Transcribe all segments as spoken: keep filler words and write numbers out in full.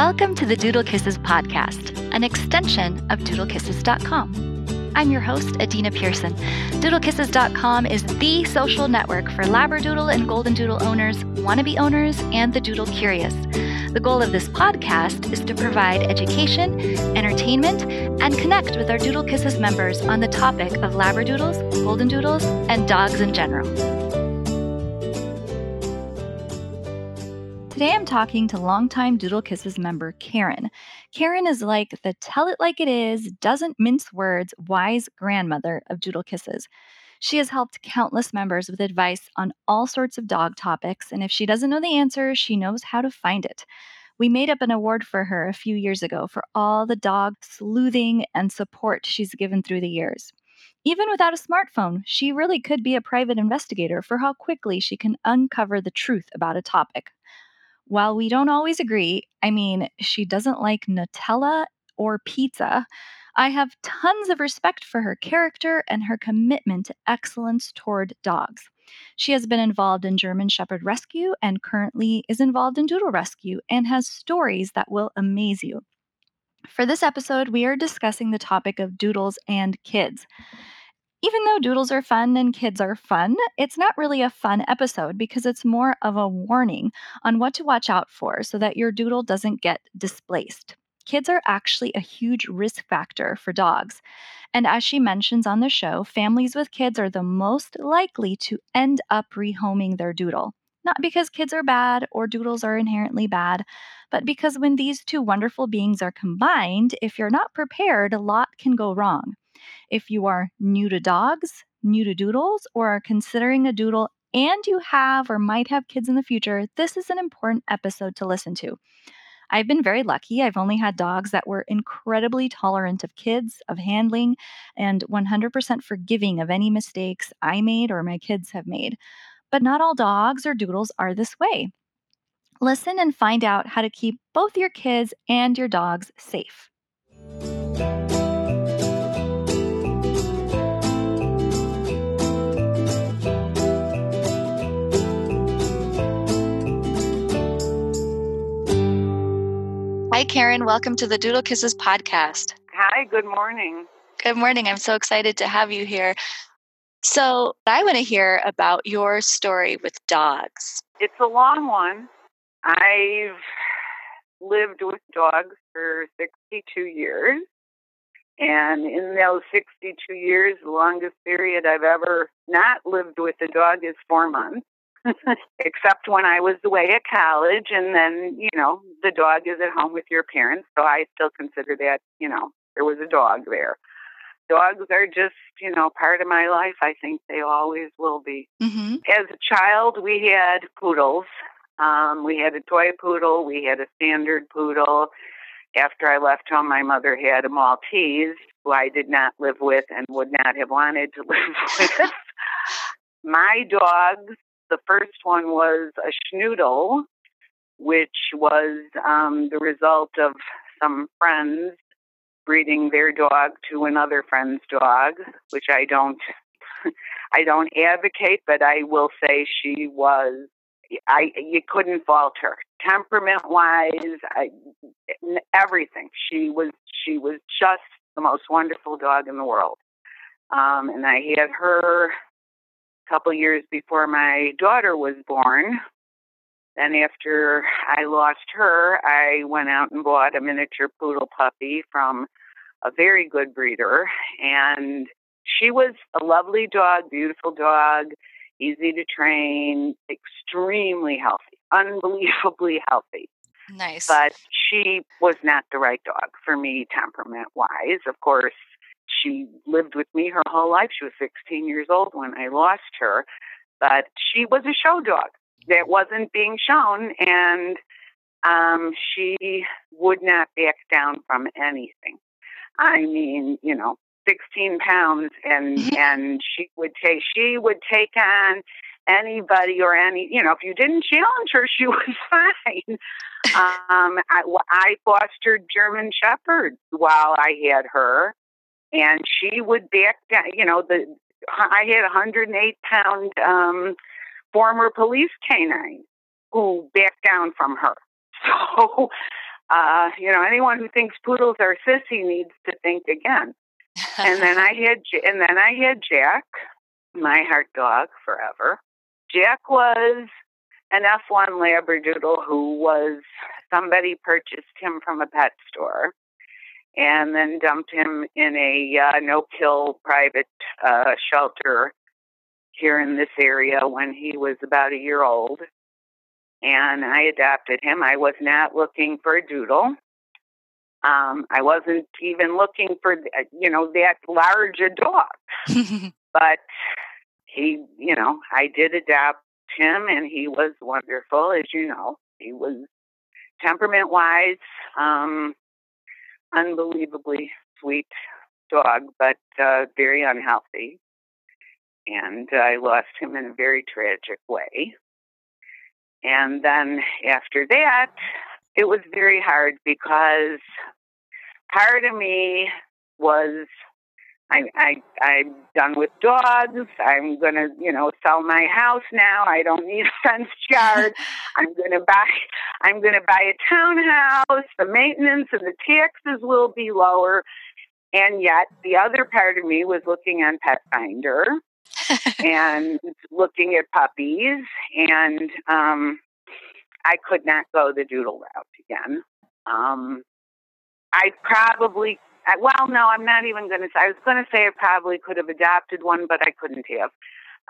Welcome to the Doodle Kisses podcast, an extension of Doodle Kisses dot com. I'm your host, Adina Pearson. Doodle Kisses dot com is the social network for Labradoodle and Golden Doodle owners, wannabe owners, and the Doodle curious. The goal of this podcast is to provide education, entertainment, and connect with our Doodle Kisses members on the topic of Labradoodles, Golden Doodles, and dogs in general. Today I'm talking to longtime Doodle Kisses member Karen. Karen is like the tell it like it is, doesn't mince words, wise grandmother of Doodle Kisses. She has helped countless members with advice on all sorts of dog topics, and if she doesn't know the answer, she knows how to find it. We made up an award for her a few years ago for all the dog sleuthing and support she's given through the years. Even without a smartphone, she really could be a private investigator for how quickly she can uncover the truth about a topic. While we don't always agree, I mean, she doesn't like Nutella or pizza, I have tons of respect for her character and her commitment to excellence toward dogs. She has been involved in German Shepherd rescue and currently is involved in Doodle Rescue and has stories that will amaze you. For this episode, we are discussing the topic of doodles and kids. Even though doodles are fun and kids are fun, it's not really a fun episode because it's more of a warning on what to watch out for so that your doodle doesn't get displaced. Kids are actually a huge risk factor for dogs. And as she mentions on the show, families with kids are the most likely to end up rehoming their doodle. Not because kids are bad or doodles are inherently bad, but because when these two wonderful beings are combined, if you're not prepared, a lot can go wrong. If you are new to dogs, new to doodles, or are considering a doodle and you have or might have kids in the future, this is an important episode to listen to. I've been very lucky. I've only had dogs that were incredibly tolerant of kids, of handling, and one hundred percent forgiving of any mistakes I made or my kids have made. But not all dogs or doodles are this way. Listen and find out how to keep both your kids and your dogs safe. Hi, Karen. Welcome to the Doodle Kisses podcast. Hi, good morning. Good morning. I'm so excited to have you here. So I want to hear about your story with dogs. It's a long one. I've lived with dogs for sixty-two years. And in those sixty-two years, the longest period I've ever not lived with a dog is four months. Except when I was away at college, and then, you know, the dog is at home with your parents, so I still consider that, you know, there was a dog there. Dogs are just, you know, part of my life. I think they always will be. Mm-hmm. As a child, we had poodles. Um, we had a toy poodle. We had a standard poodle. After I left home, my mother had a Maltese, who I did not live with and would not have wanted to live with. My dogs. The first one was a Schnoodle, which was um, the result of some friends breeding their dog to another friend's dog, which I don't, I don't advocate, but I will say she was, I you couldn't fault her temperament-wise, I, everything. She was, she was just the most wonderful dog in the world, um, and I had her. Couple years before my daughter was born. And after I lost her, I went out and bought a miniature poodle puppy from a very good breeder. And she was a lovely dog, beautiful dog, easy to train, extremely healthy, unbelievably healthy. Nice. But she was not the right dog for me temperament-wise. Of course, she lived with me her whole life. She was sixteen years old when I lost her, but she was a show dog that wasn't being shown, and um, she would not back down from anything. I mean, you know, sixteen pounds, and and she would take she would take on anybody or any, you know, if you didn't challenge her, she was fine. Um, I, I fostered German Shepherd while I had her. And she would back down, you know, the, I had a one hundred eight pound um, former police canine who backed down from her. So uh, you know, anyone who thinks poodles are sissy needs to think again. and then I had, and then I had Jack, my heart dog forever. Jack was an F one Labradoodle who was, somebody purchased him from a pet store and then dumped him in a uh, no-kill private uh, shelter here in this area when he was about a year old. And I adopted him. I was not looking for a doodle. Um, I wasn't even looking for, you know, that large a dog. But he, you know, I did adopt him, and he was wonderful, as you know. He was temperament-wise, um, unbelievably sweet dog, but uh, very unhealthy. And uh, I lost him in a very tragic way. And then after that, it was very hard because part of me was, I, I, I'm done with dogs. I'm going to, you know, sell my house now. I don't need a fenced yard. I'm going to buy, I'm going to buy a townhouse. The maintenance and the taxes will be lower. And yet the other part of me was looking on Pet Finder and looking at puppies, and um, I could not go the doodle route again. Um, I probably, I, well, no, I'm not even going to say, I was going to say I probably could have adopted one, but I couldn't have.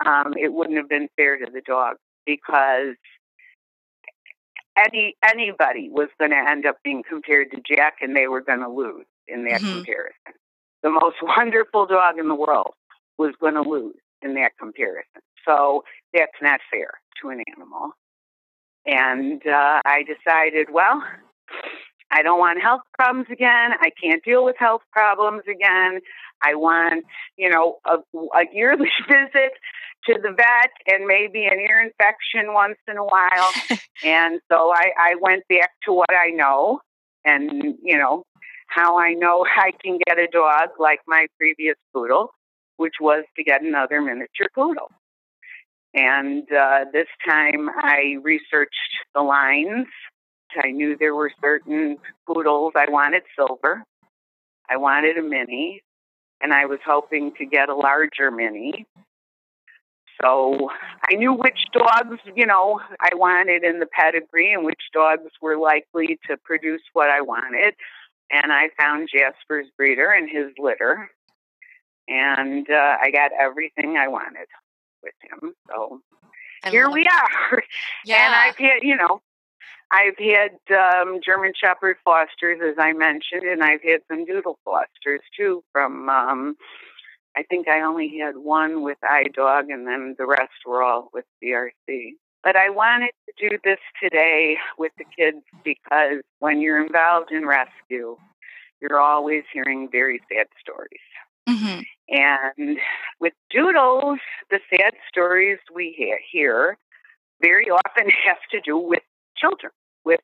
Um, it wouldn't have been fair to the dog, because any anybody was going to end up being compared to Jack, and they were going to lose in that mm-hmm. comparison. The most wonderful dog in the world was going to lose in that comparison. So that's not fair to an animal. And uh, I decided, well, I don't want health problems again. I can't deal with health problems again. I want, you know, a, a yearly visit to the vet and maybe an ear infection once in a while. And so I, I went back to what I know, and, you know, how I know I can get a dog like my previous poodle, which was to get another miniature poodle. And uh, this time I researched the lines. I knew there were certain poodles. I wanted silver. I wanted a mini. And I was hoping to get a larger mini. So I knew which dogs, you know, I wanted in the pedigree and which dogs were likely to produce what I wanted. And I found Jasper's breeder and his litter. And uh, I got everything I wanted with him. So I here we are. Yeah. And I've had, you know, I've had um, German Shepherd fosters, as I mentioned, and I've had some Doodle fosters, too, from, um, I think I only had one with iDog, and then the rest were all with D R C. But I wanted to do this today with the kids because when you're involved in rescue, you're always hearing very sad stories. Mm-hmm. And with doodles, the sad stories we hear very often have to do with children, with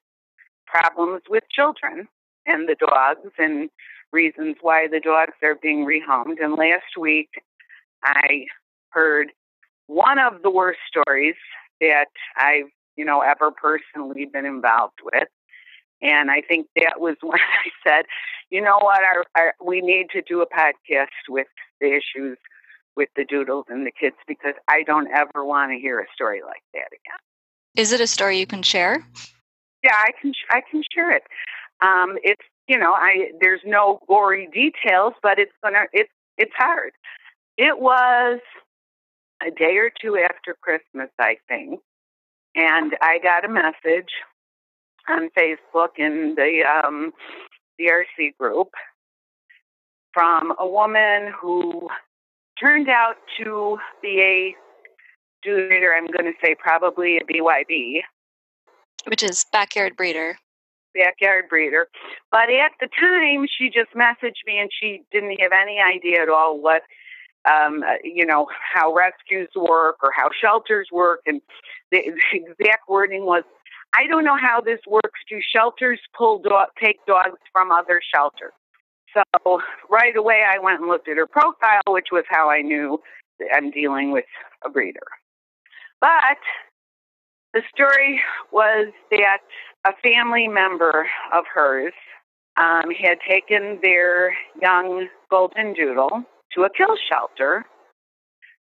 problems with children and the dogs and reasons why the dogs are being rehomed. And last week, I heard one of the worst stories that I've, you know, ever personally been involved with. And I think that was when I said, you know what, our, our, we need to do a podcast with the issues with the doodles and the kids, because I don't ever want to hear a story like that again. Is it a story you can share? Yeah, I can I can share it. Um, it's, you know, I there's no gory details, but it's gonna it's it's hard. It was a day or two after Christmas, I think, and I got a message on Facebook in the um, D R C group from a woman who turned out to be a doodler, I'm going to say probably a B Y B. Which is backyard breeder. Backyard breeder. But at the time, she just messaged me, and she didn't have any idea at all what, um, you know, how rescues work or how shelters work. And the exact wording was, I don't know how this works. Do shelters pull do- take dogs from other shelters? So right away, I went and looked at her profile, which was how I knew that I'm dealing with a breeder. But The story was that a family member of hers um, had taken their young Golden Doodle to a kill shelter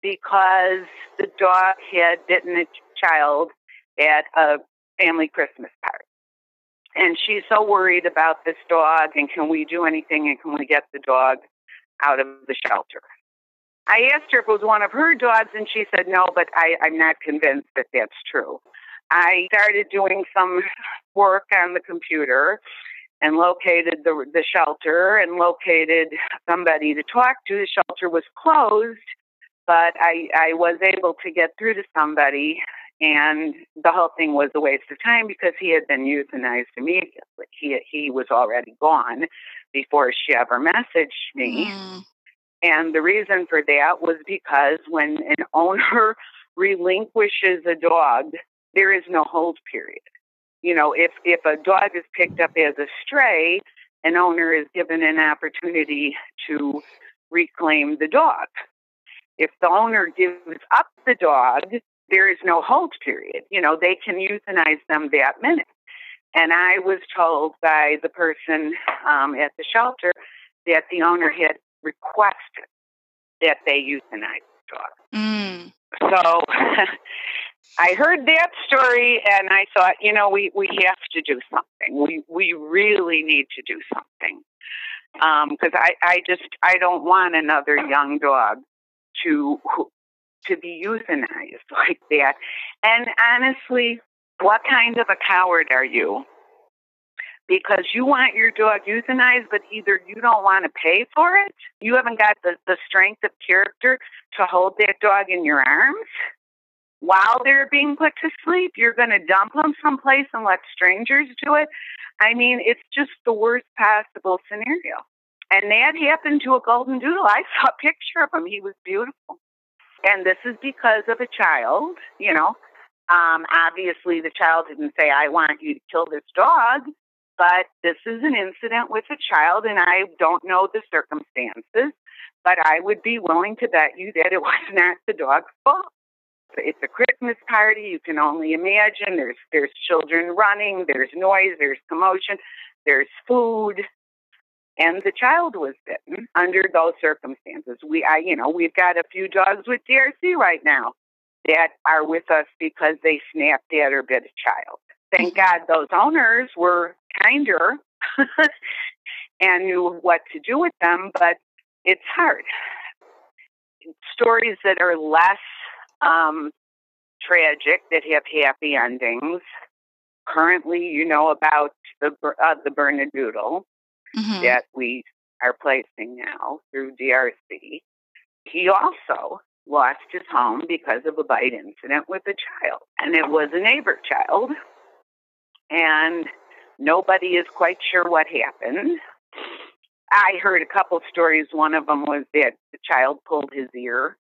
because the dog had bitten a child at a family Christmas party. And she's so worried about this dog, and can we do anything, and can we get the dog out of the shelter? I asked her if it was one of her dogs, and she said no, but I, I'm not convinced that that's true. I started doing some work on the computer and located the, the shelter and located somebody to talk to. The shelter was closed, but I, I was able to get through to somebody, and the whole thing was a waste of time because he had been euthanized immediately. He, he was already gone before she ever messaged me. Mm. And the reason for that was because when an owner relinquishes a dog, there is no hold period. You know, if, if a dog is picked up as a stray, an owner is given an opportunity to reclaim the dog. If the owner gives up the dog, there is no hold period. You know, they can euthanize them that minute. And I was told by the person um, at the shelter that the owner had requested that they euthanize the dog. Mm. So I heard that story and I thought, you know, we, we have to do something. We we really need to do something. Because um, I, I just, I don't want another young dog to to be euthanized like that. And honestly, what kind of a coward are you? Because you want your dog euthanized, but either you don't want to pay for it, you haven't got the, the strength of character to hold that dog in your arms while they're being put to sleep. You're going to dump them someplace and let strangers do it. I mean, it's just the worst possible scenario. And that happened to a Golden Doodle. I saw a picture of him. He was beautiful. And this is because of a child, you know. Um, obviously, the child didn't say, I want you to kill this dog. But this is an incident with a child, and I don't know the circumstances, but I would be willing to bet you that it was not the dog's fault. It's a Christmas party. You can only imagine. There's there's children running. There's noise. There's commotion. There's food. And the child was bitten under those circumstances. We, I, you know, we've got a few dogs with D R C right now that are with us because they snapped at or bit a child. Thank God those owners were kinder and knew what to do with them, but it's hard. Stories that are less um, tragic, that have happy endings. Currently, you know about the uh, the Bernedoodle mm-hmm. that we are placing now through D R C. He also lost his home because of a bite incident with a child, and it was a neighbor child. And nobody is quite sure what happened. I heard a couple stories. One of them was that the child pulled his ear.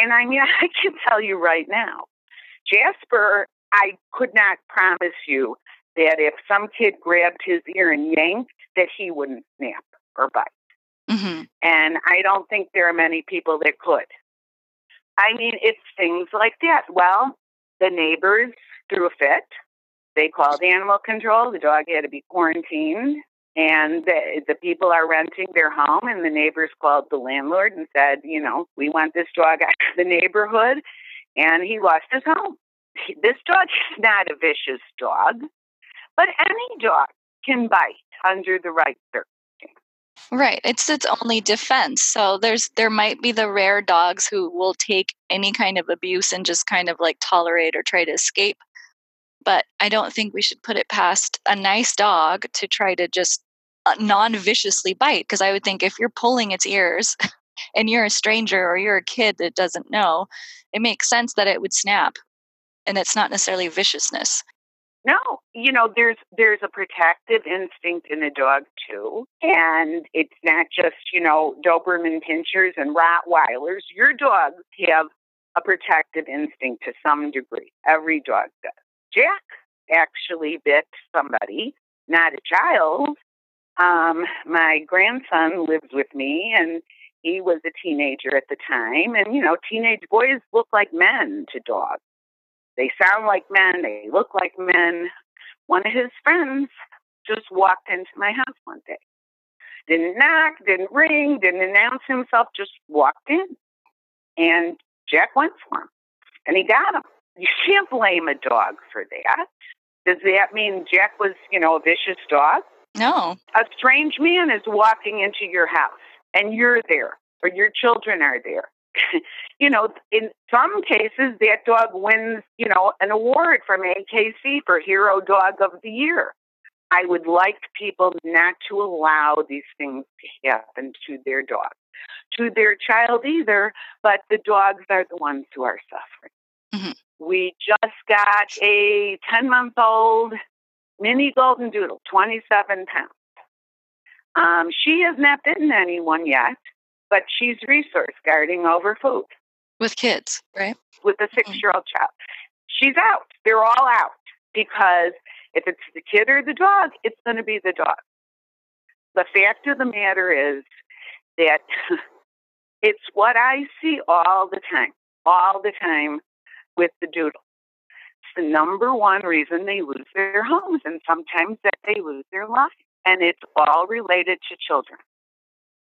And I mean, I can tell you right now, Jasper, I could not promise you that if some kid grabbed his ear and yanked, that he wouldn't snap or bite. Mm-hmm. And I don't think there are many people that could. I mean, it's things like that. Well, the neighbors threw a fit. They called animal control. The dog had to be quarantined, and the, the people are renting their home, and the neighbors called the landlord and said, you know, we want this dog out of the neighborhood, and he lost his home. This dog is not a vicious dog, but any dog can bite under the right circumstances. Right. It's its only defense. So there's there might be the rare dogs who will take any kind of abuse and just kind of like tolerate or try to escape. But I don't think we should put it past a nice dog to try to just non-viciously bite. Because I would think if you're pulling its ears and you're a stranger or you're a kid that doesn't know, it makes sense that it would snap. And it's not necessarily viciousness. No. You know, there's there's a protective instinct in a dog, too. And it's not just, you know, Doberman Pinschers and Rottweilers. Your dogs have a protective instinct to some degree. Every dog does. Jack actually bit somebody, not a child. Um, my grandson lives with me, and he was a teenager at the time. And, you know, teenage boys look like men to dogs. They sound like men. They look like men. One of his friends just walked into my house one day. Didn't knock, didn't ring, didn't announce himself, just walked in. And Jack went for him. And he got him. You can't blame a dog for that. Does that mean Jack was, you know, a vicious dog? No. A strange man is walking into your house, and you're there, or your children are there. You know, in some cases, that dog wins, you know, an award from A K C for Hero Dog of the Year. I would like people not to allow these things to happen to their dog, to their child either, but the dogs are the ones who are suffering. Mm-hmm. We just got a ten-month-old mini Golden Doodle, twenty-seven pounds. Um, she has not bitten anyone yet, but she's resource guarding over food. With kids, right? With a six-year-old mm-hmm. child. She's out. They're all out because if it's the kid or the dog, it's going to be the dog. The fact of the matter is that it's what I see all the time, all the time with the doodle. It's the number one reason they lose their homes, and sometimes that they lose their lives. And it's all related to children.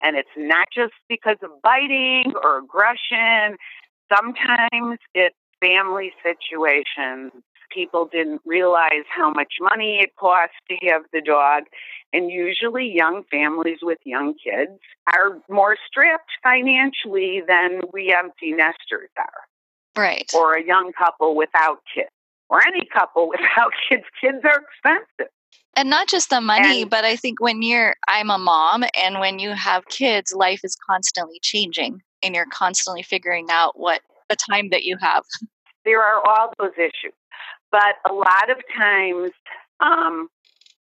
And it's not just because of biting or aggression. Sometimes it's family situations. People didn't realize how much money it costs to have the dog. And usually young families with young kids are more strapped financially than we empty nesters are. Right. Or a young couple without kids. Or any couple without kids. Kids are expensive. And not just the money, and, but I think when you're, I'm a mom, and when you have kids, life is constantly changing, and you're constantly figuring out what the time that you have. There are all those issues. But a lot of times um,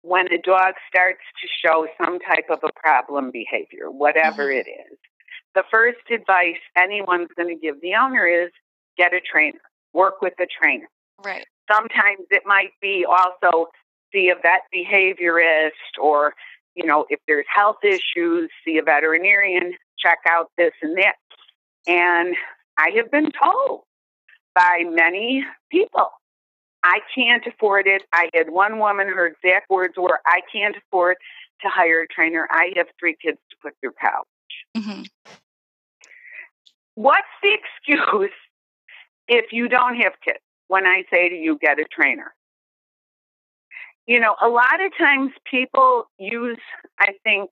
when a dog starts to show some type of a problem behavior, whatever mm-hmm. it is, the first advice anyone's going to give the owner is get a trainer, work with a trainer. Right. Sometimes it might be also see a vet behaviorist, or, you know, if there's health issues, see a veterinarian, check out this and that. And I have been told by many people, I can't afford it. I had one woman, her exact words were, I can't afford to hire a trainer. I have three kids to put through college. Mm-hmm. What's the excuse if you don't have kids when I say to you, get a trainer? You know, a lot of times people use, I think,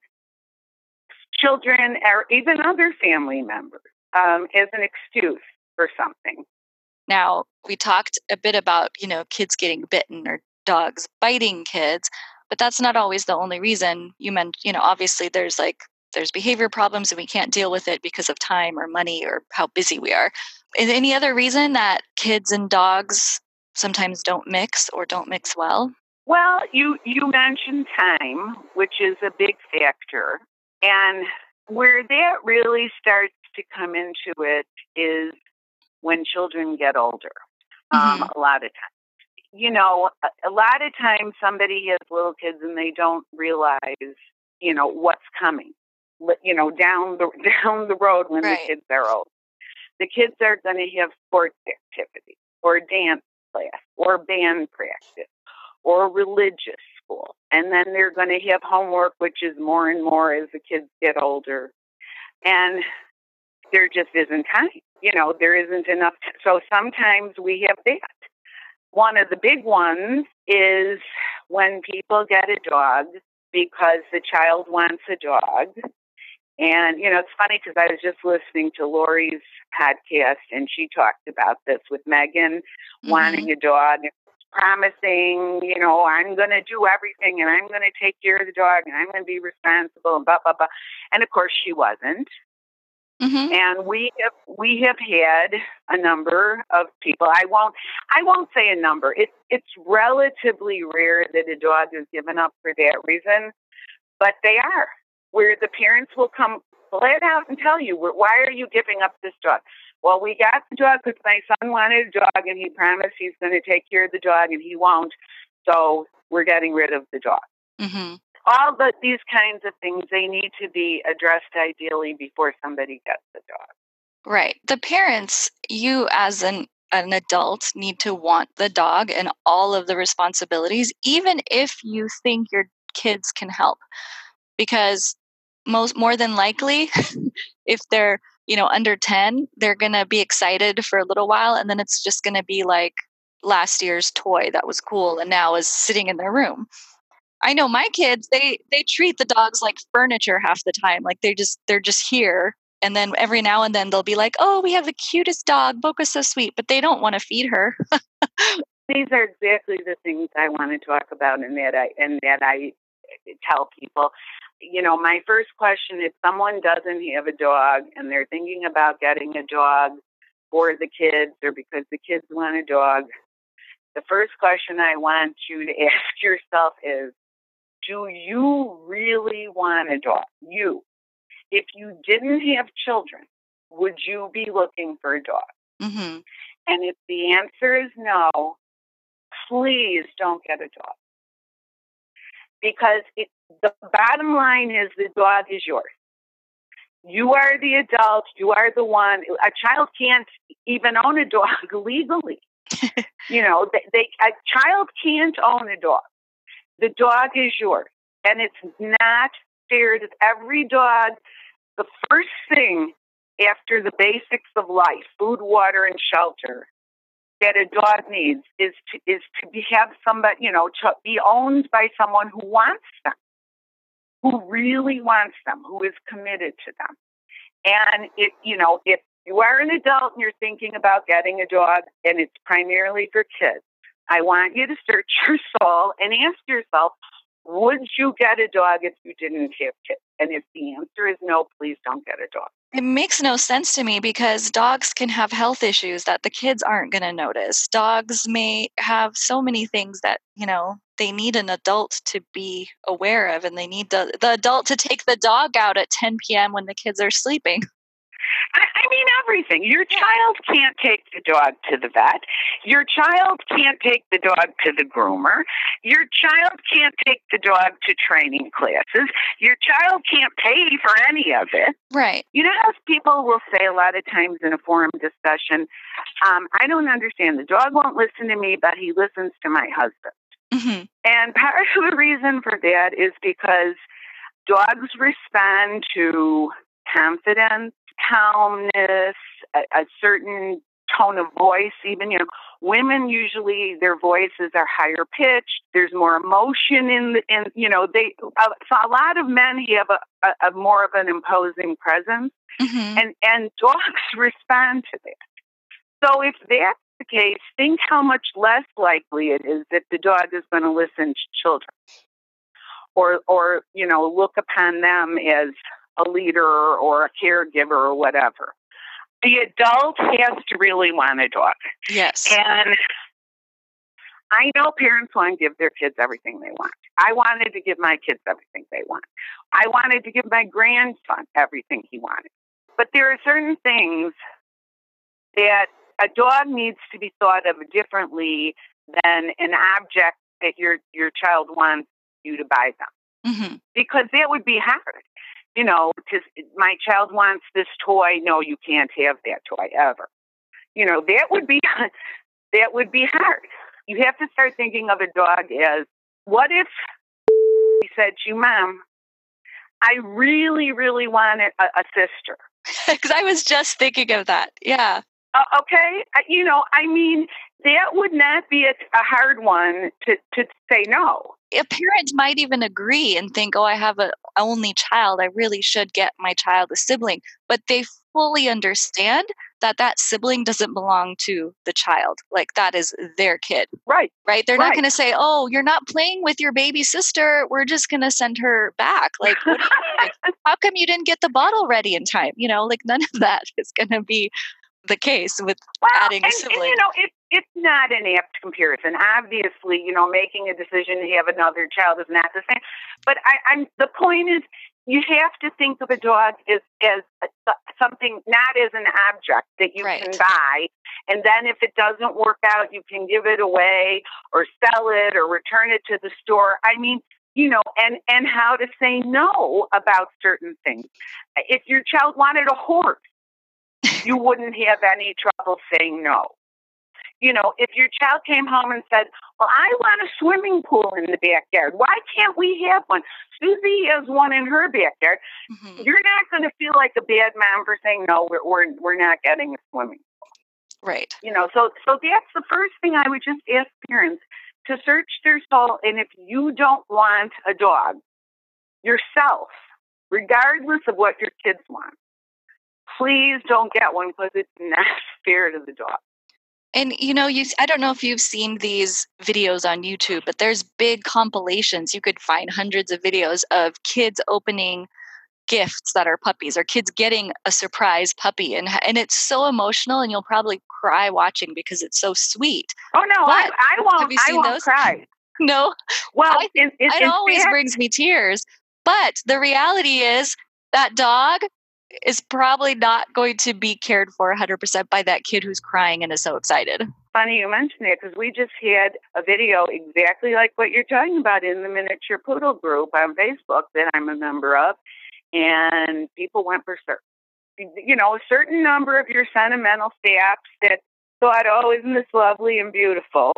children or even other family members um, as an excuse for something. Now, we talked a bit about, you know, kids getting bitten or dogs biting kids, but that's not always the only reason. You meant, you know, obviously there's like, there's behavior problems and we can't deal with it because of time or money or how busy we are. Is there any other reason that kids and dogs sometimes don't mix or don't mix well? Well, you, you mentioned time, which is a big factor. And where that really starts to come into it is when children get older. Mm-hmm. Um, a lot of times, you know, a, a lot of times somebody has little kids and they don't realize, you know, what's coming, you know, down the, down the road when right. the kids are old. The kids are going to have sports activities or dance class or band practice or religious school. And then they're going to have homework, which is more and more as the kids get older. And there just isn't time. You know, there isn't enough. So sometimes we have that. One of the big ones is when people get a dog because the child wants a dog. And, you know, it's funny because I was just listening to Lori's podcast and she talked about this with Megan mm-hmm. wanting a dog. Promising, you know, I'm going to do everything and I'm going to take care of the dog and I'm going to be responsible and blah, blah, blah. And of course she wasn't. Mm-hmm. And we have, we have had a number of people. I won't, I won't say a number. It, it's relatively rare that a dog is given up for that reason, but they are where the parents will come flat out and tell you, why are you giving up this dog? Well, we got the dog because my son wanted a dog, and he promised he's going to take care of the dog, and he won't. So we're getting rid of the dog. Mm-hmm. All the, these kinds of things, they need to be addressed ideally before somebody gets the dog. Right. The parents, you as an an adult need to want the dog and all of the responsibilities, even if you think your kids can help. Because most more than likely, if they're, you know, under ten, they're going to be excited for a little while. And then it's just going to be like last year's toy that was cool and now is sitting in their room. I know my kids, they, they treat the dogs like furniture half the time. Like they just, they're just here. And then every now and then they'll be like, oh, we have the cutest dog. Boca's so sweet, but they don't want to feed her. These are exactly the things I want to talk about and that I, and that I tell people. You know, my first question, if someone doesn't have a dog and they're thinking about getting a dog for the kids or because the kids want a dog, the first question I want you to ask yourself is, do you really want a dog? You. If you didn't have children, would you be looking for a dog? Mm-hmm. And if the answer is no, please don't get a dog. Because it, the bottom line is the dog is yours. You are the adult. You are the one. A child can't even own a dog legally. You know, they, they, a child can't own a dog. The dog is yours. And it's not fair that every dog, the first thing after the basics of life, food, water, and shelter, that a dog needs is to, is to be, have somebody, you know, to be owned by someone who wants them, who really wants them, who is committed to them. And it, you know, if you are an adult and you're thinking about getting a dog and it's primarily for kids, I want you to search your soul and ask yourself, would you get a dog if you didn't have kids? And if the answer is no, please don't get a dog. It makes no sense to me because dogs can have health issues that the kids aren't going to notice. Dogs may have so many things that, you know, they need an adult to be aware of, and they need the, the adult to take the dog out at ten p.m. when the kids are sleeping. I, I mean, everything. Your child can't take the dog to the vet. Your child can't take the dog to the groomer. Your child can't take the dog to training classes. Your child can't pay for any of it. Right. You know how people will say a lot of times in a forum discussion, um, I don't understand. The dog won't listen to me, but he listens to my husband. Mm-hmm. And part of the reason for that is because dogs respond to confidence, calmness, a, a certain tone of voice. Even, you know, women usually their voices are higher pitched. There's more emotion in the, in, you know, they, uh, so a lot of men have a, a, a more of an imposing presence, mm-hmm. and, and dogs respond to that. So if that's the case, think how much less likely it is that the dog is going to listen to children or, or, you know, look upon them as a leader or a caregiver or whatever. The adult has to really want a dog. Yes. And I know parents want to give their kids everything they want. I wanted to give my kids everything they want. I wanted to give my grandson everything he wanted. But there are certain things that a dog needs to be thought of differently than an object that your your child wants you to buy them. Mm-hmm. Because that would be hard. You know, because my child wants this toy. No, you can't have that toy ever. You know, that would be that would be hard. You have to start thinking of a dog as, what if he said to you, Mom, I really, really want a, a sister. Because I was just thinking of that. Yeah. Uh, okay. Uh, you know, I mean, that would not be a, a hard one to, to say no. A parent might even agree and think, oh, I have an only child. I really should get my child a sibling. But they fully understand that that sibling doesn't belong to the child. Like, that is their kid. Right. Right? They're right. not going to say, oh, you're not playing with your baby sister. We're just going to send her back. Like, what do you mean? Like, how come you didn't get the bottle ready in time? You know, like, none of that is going to be the case with well, adding and, a sibling. And, you know, it, it's not an apt comparison. Obviously, you know, making a decision to have another child is not the same. But I, I'm the point is, you have to think of a dog as, as a, something, not as an object that you right. can buy. And then if it doesn't work out, you can give it away or sell it or return it to the store. I mean, you know, and, and how to say no about certain things. If your child wanted a horse, you wouldn't have any trouble saying no. you know, if your child came home and said, well, I want a swimming pool in the backyard. Why can't we have one? Susie has one in her backyard. Mm-hmm. You're not going to feel like a bad mom for saying, no, we're, we're, we're not getting a swimming pool. Right. You know, so, so that's the first thing I would just ask parents to search their soul. And if you don't want a dog yourself, regardless of what your kids want, please don't get one because it's not fair to the dog. And, you know, you I don't know if you've seen these videos on YouTube, but there's big compilations. You could find hundreds of videos of kids opening gifts that are puppies or kids getting a surprise puppy. And and it's so emotional, and you'll probably cry watching because it's so sweet. Oh, no, but I, I won't, I won't those? cry. No? Well, I, it, it, it always fact- brings me tears. But the reality is that dog is probably not going to be cared for one hundred percent by that kid who's crying and is so excited. Funny you mentioned it, because we just had a video exactly like what you're talking about in the Miniature Poodle group on Facebook that I'm a member of, and people went for certain, you know, a certain number of your sentimental saps that thought, oh, isn't this lovely and beautiful?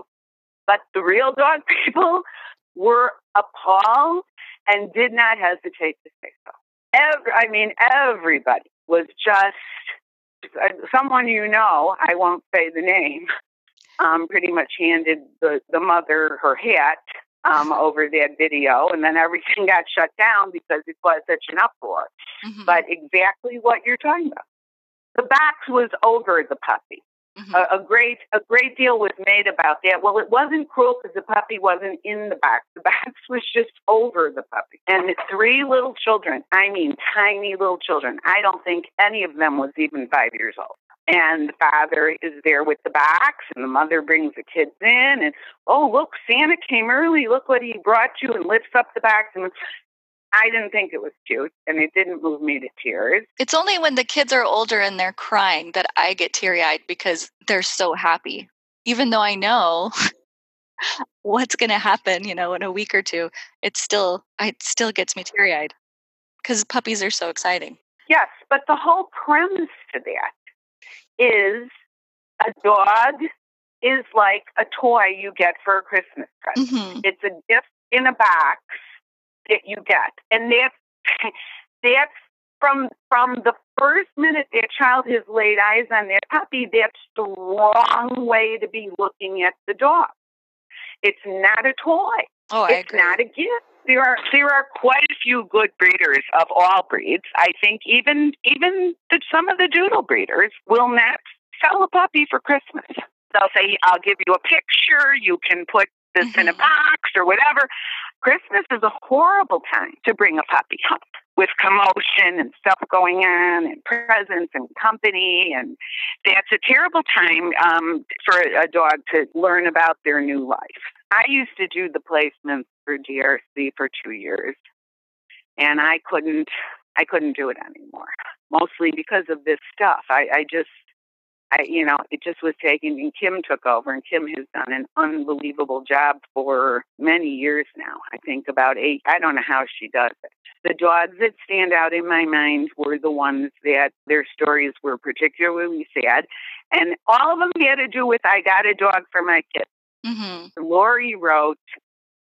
But the real dog people were appalled and did not hesitate to say so. Every, I mean, everybody was just, uh, someone you know, I won't say the name, um, pretty much handed the, the mother her hat um, over that video, and then everything got shut down because it was such an uproar. Mm-hmm. But exactly what you're talking about. The box was over the puppy. Mm-hmm. A, a great a great deal was made about that. Well, it wasn't cruel because the puppy wasn't in the box. The box was just over the puppy. And the three little children, I mean tiny little children, I don't think any of them was even five years old. And the father is there with the box, and the mother brings the kids in, and, oh, look, Santa came early. Look what he brought you, and lifts up the box. And I didn't think it was cute, and it didn't move me to tears. It's only when the kids are older and they're crying that I get teary-eyed because they're so happy. Even though I know what's going to happen, you know, in a week or two, it still it still gets me teary-eyed because puppies are so exciting. Yes, but the whole premise to that is a dog is like a toy you get for a Christmas present. Mm-hmm. It's a gift in a box that you get. And that's, that's from from the first minute that child has laid eyes on that puppy, that's the wrong way to be looking at the dog. It's not a toy. Oh, I it's agree. Not a gift. There are there are quite a few good breeders of all breeds. I think even even the, some of the doodle breeders will not sell a puppy for Christmas. They'll say, I'll give you a picture, you can put this mm-hmm. in a box or whatever. Christmas is a horrible time to bring a puppy home with commotion and stuff going on and presents and company. And that's a terrible time um, for a dog to learn about their new life. I used to do the placements for D R C for two years, and I couldn't, I couldn't do it anymore, mostly because of this stuff. I, I just, I, you know, it just was taken, and Kim took over, and Kim has done an unbelievable job for many years now. I think about eight, I don't know how she does it. The dogs that stand out in my mind were the ones that their stories were particularly sad, and all of them had to do with, I got a dog for my kids. Mm-hmm. Lori wrote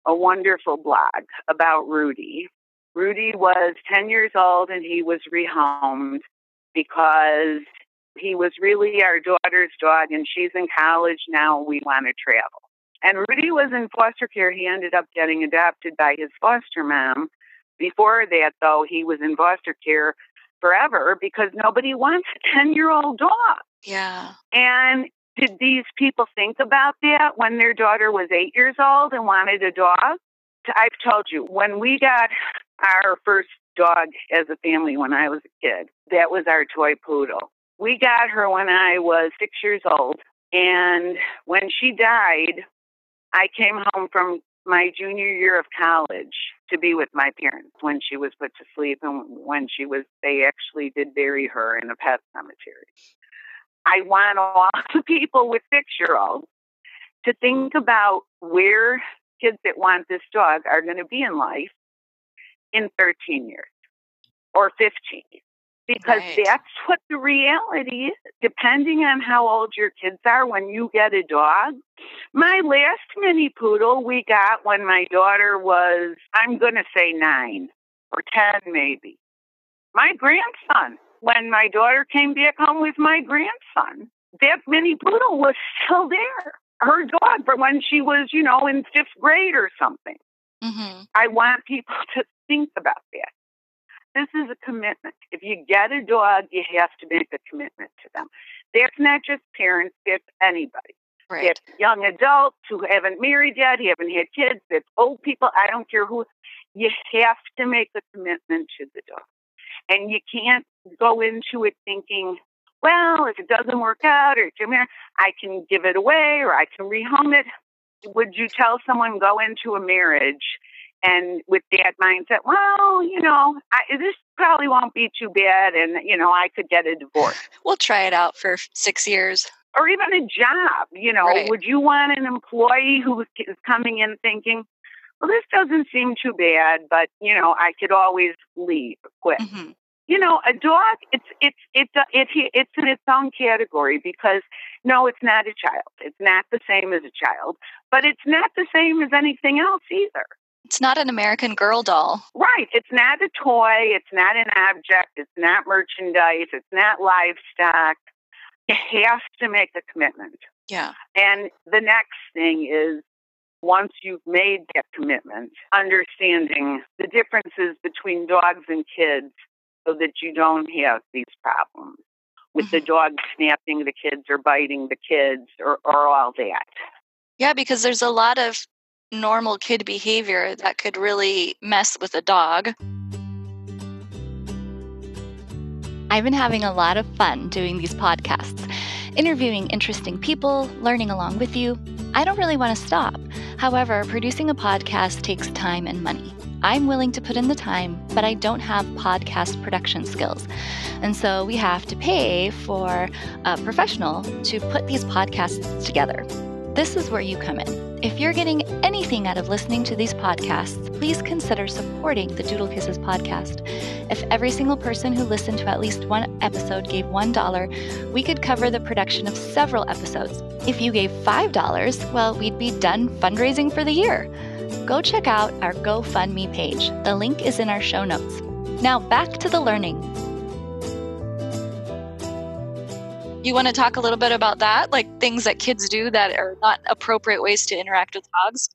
a wonderful blog about Rudy. Rudy was ten years old, and he was rehomed because he was really our daughter's dog, and she's in college now. We want to travel. And Rudy was in foster care. He ended up getting adopted by his foster mom. Before that, though, he was in foster care forever because nobody wants a ten-year-old dog. Yeah. And did these people think about that when their daughter was eight years old and wanted a dog? I've told you, when we got our first dog as a family when I was a kid, that was our toy poodle. We got her when I was six years old, and when she died, I came home from my junior year of college to be with my parents when she was put to sleep, and when she was, they actually did bury her in a pet cemetery. I want all the people with six-year-olds to think about where kids that want this dog are going to be in life in thirteen years or fifteen years. because right. that's what the reality is. Depending on how old your kids are when you get a dog. My last mini poodle we got when my daughter was, I'm going to say nine or ten maybe. My grandson, when my daughter came back home with my grandson, that mini poodle was still there. Her dog for when she was, you know, in fifth grade or something. Mm-hmm. I want people to think about that. This is a commitment. If you get a dog, you have to make a commitment to them. That's not just parents, that's anybody. Right. That's young adults who haven't married yet, who haven't had kids, that's old people, I don't care who. You have to make a commitment to the dog. And you can't go into it thinking, well, if it doesn't work out, or I can give it away, or I can rehome it. Would you tell someone go into a marriage and with that mindset, well, you know, I, this probably won't be too bad, and, you know, I could get a divorce. We'll try it out for six years. Or even a job, you know. Right. Would you want an employee who is coming in thinking, well, this doesn't seem too bad, but, you know, I could always leave, quit. Mm-hmm. You know, a dog, it's it's it's it's it's in its own category because, no, it's not a child. It's not the same as a child, but it's not the same as anything else either. It's not an American Girl doll. Right. It's not a toy. It's not an object. It's not merchandise. It's not livestock. You have to make a commitment. Yeah. And the next thing is, once you've made that commitment, understanding the differences between dogs and kids so that you don't have these problems with mm-hmm. the dog snapping the kids or biting the kids or, or all that. Yeah, because there's a lot of normal kid behavior that could really mess with a dog. I've been having a lot of fun doing these podcasts, interviewing interesting people, learning along with you. I don't really want to stop. However, producing a podcast takes time and money. I'm willing to put in the time, but I don't have podcast production skills. And so we have to pay for a professional to put these podcasts together. This is where you come in. If you're getting anything out of listening to these podcasts, please consider supporting the Doodle Kisses podcast. If every single person who listened to at least one episode gave one dollar, we could cover the production of several episodes. If you gave five dollars, well, we'd be done fundraising for the year. Go check out our GoFundMe page. The link is in our show notes. Now back to the learning. You want to talk a little bit about that, like things that kids do that are not appropriate ways to interact with dogs?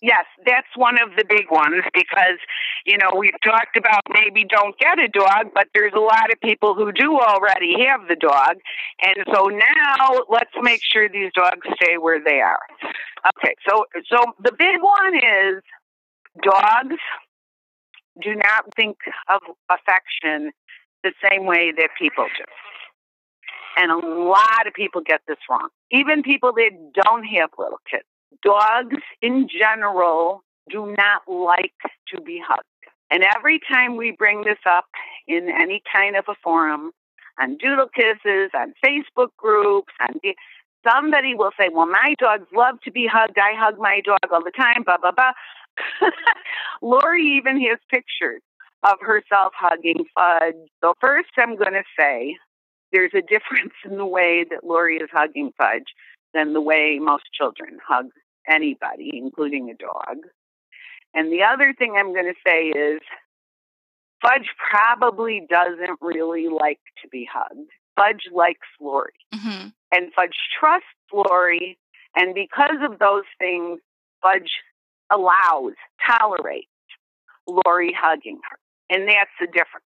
Yes, that's one of the big ones because, you know, we've talked about maybe don't get a dog, but there's a lot of people who do already have the dog. And so now let's make sure these dogs stay where they are. Okay, so so the big one is dogs do not think of affection the same way that people do. And a lot of people get this wrong. Even people that don't have little kids. Dogs in general do not like to be hugged. And every time we bring this up in any kind of a forum, on Doodle Kisses, on Facebook groups, on somebody will say, well, my dogs love to be hugged. I hug my dog all the time, blah, blah, blah. Lori even has pictures of herself hugging Fudge. So first I'm going to say, there's a difference in the way that Lori is hugging Fudge than the way most children hug anybody, including a dog. And the other thing I'm going to say is Fudge probably doesn't really like to be hugged. Fudge likes Lori. Mm-hmm. And Fudge trusts Lori. And because of those things, Fudge allows, tolerates Lori hugging her. And that's the difference.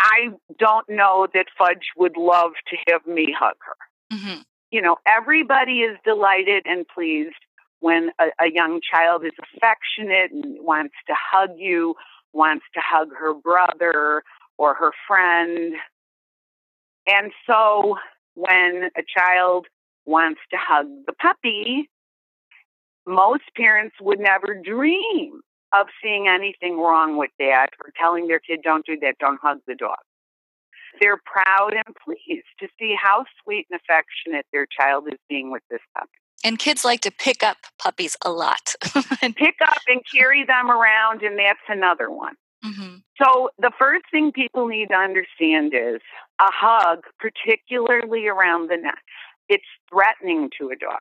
I don't know that Fudge would love to have me hug her. Mm-hmm. You know, everybody is delighted and pleased when a, a young child is affectionate and wants to hug you, wants to hug her brother or her friend. And so when a child wants to hug the puppy, most parents would never dream of seeing anything wrong with that or telling their kid, don't do that, don't hug the dog. They're proud and pleased to see how sweet and affectionate their child is being with this puppy. And kids like to pick up puppies a lot. Pick up and carry them around, and that's another one. Mm-hmm. So the first thing people need to understand is a hug, particularly around the neck, it's threatening to a dog.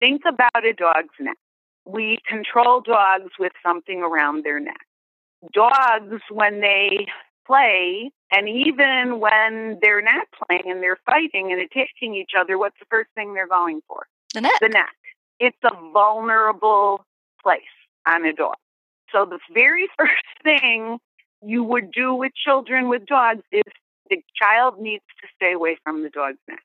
Think about a dog's neck. We control dogs with something around their neck. Dogs, when they play, and even when they're not playing and they're fighting and attacking each other, what's the first thing they're going for? The neck. The neck. It's a vulnerable place on a dog. So the very first thing you would do with children with dogs is the child needs to stay away from the dog's neck.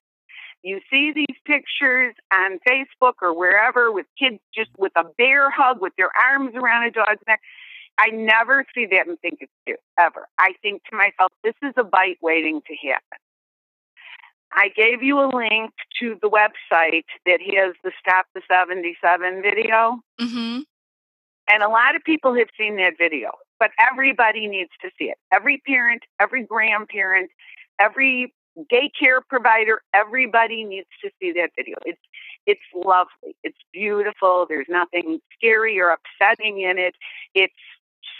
You see these pictures on Facebook or wherever with kids just with a bear hug with their arms around a dog's neck. I never see that and think it's cute, ever. I think to myself, this is a bite waiting to happen. I gave you a link to the website that has the Stop the seventy-seven video. Mm-hmm. And a lot of people have seen that video, but everybody needs to see it. Every parent, every grandparent, every daycare provider, everybody needs to see that video. It's it's lovely. It's beautiful. There's nothing scary or upsetting in it. It's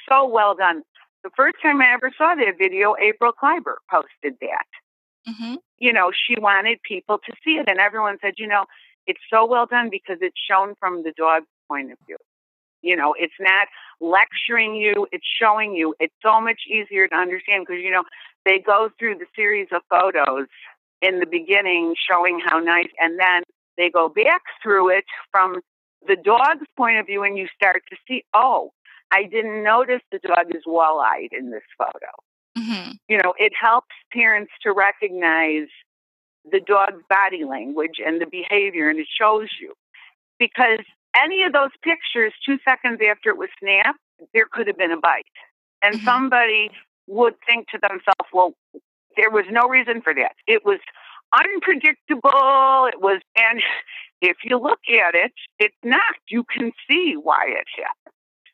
so well done. The first time I ever saw that video, April Kleiber posted that. Mm-hmm. You know, she wanted people to see it, and everyone said, you know, it's so well done because it's shown from the dog's point of view. You know, it's not lecturing you, it's showing you. It's so much easier to understand because, you know, they go through the series of photos in the beginning showing how nice, and then they go back through it from the dog's point of view, and you start to see, oh, I didn't notice the dog is wall-eyed in this photo. Mm-hmm. You know, it helps parents to recognize the dog's body language and the behavior, and it shows you. Because any of those pictures, two seconds after it was snapped, there could have been a bite. And mm-hmm. somebody would think to themselves, well, there was no reason for that. It was unpredictable. It was, and if you look at it, it's not. You can see why it happened.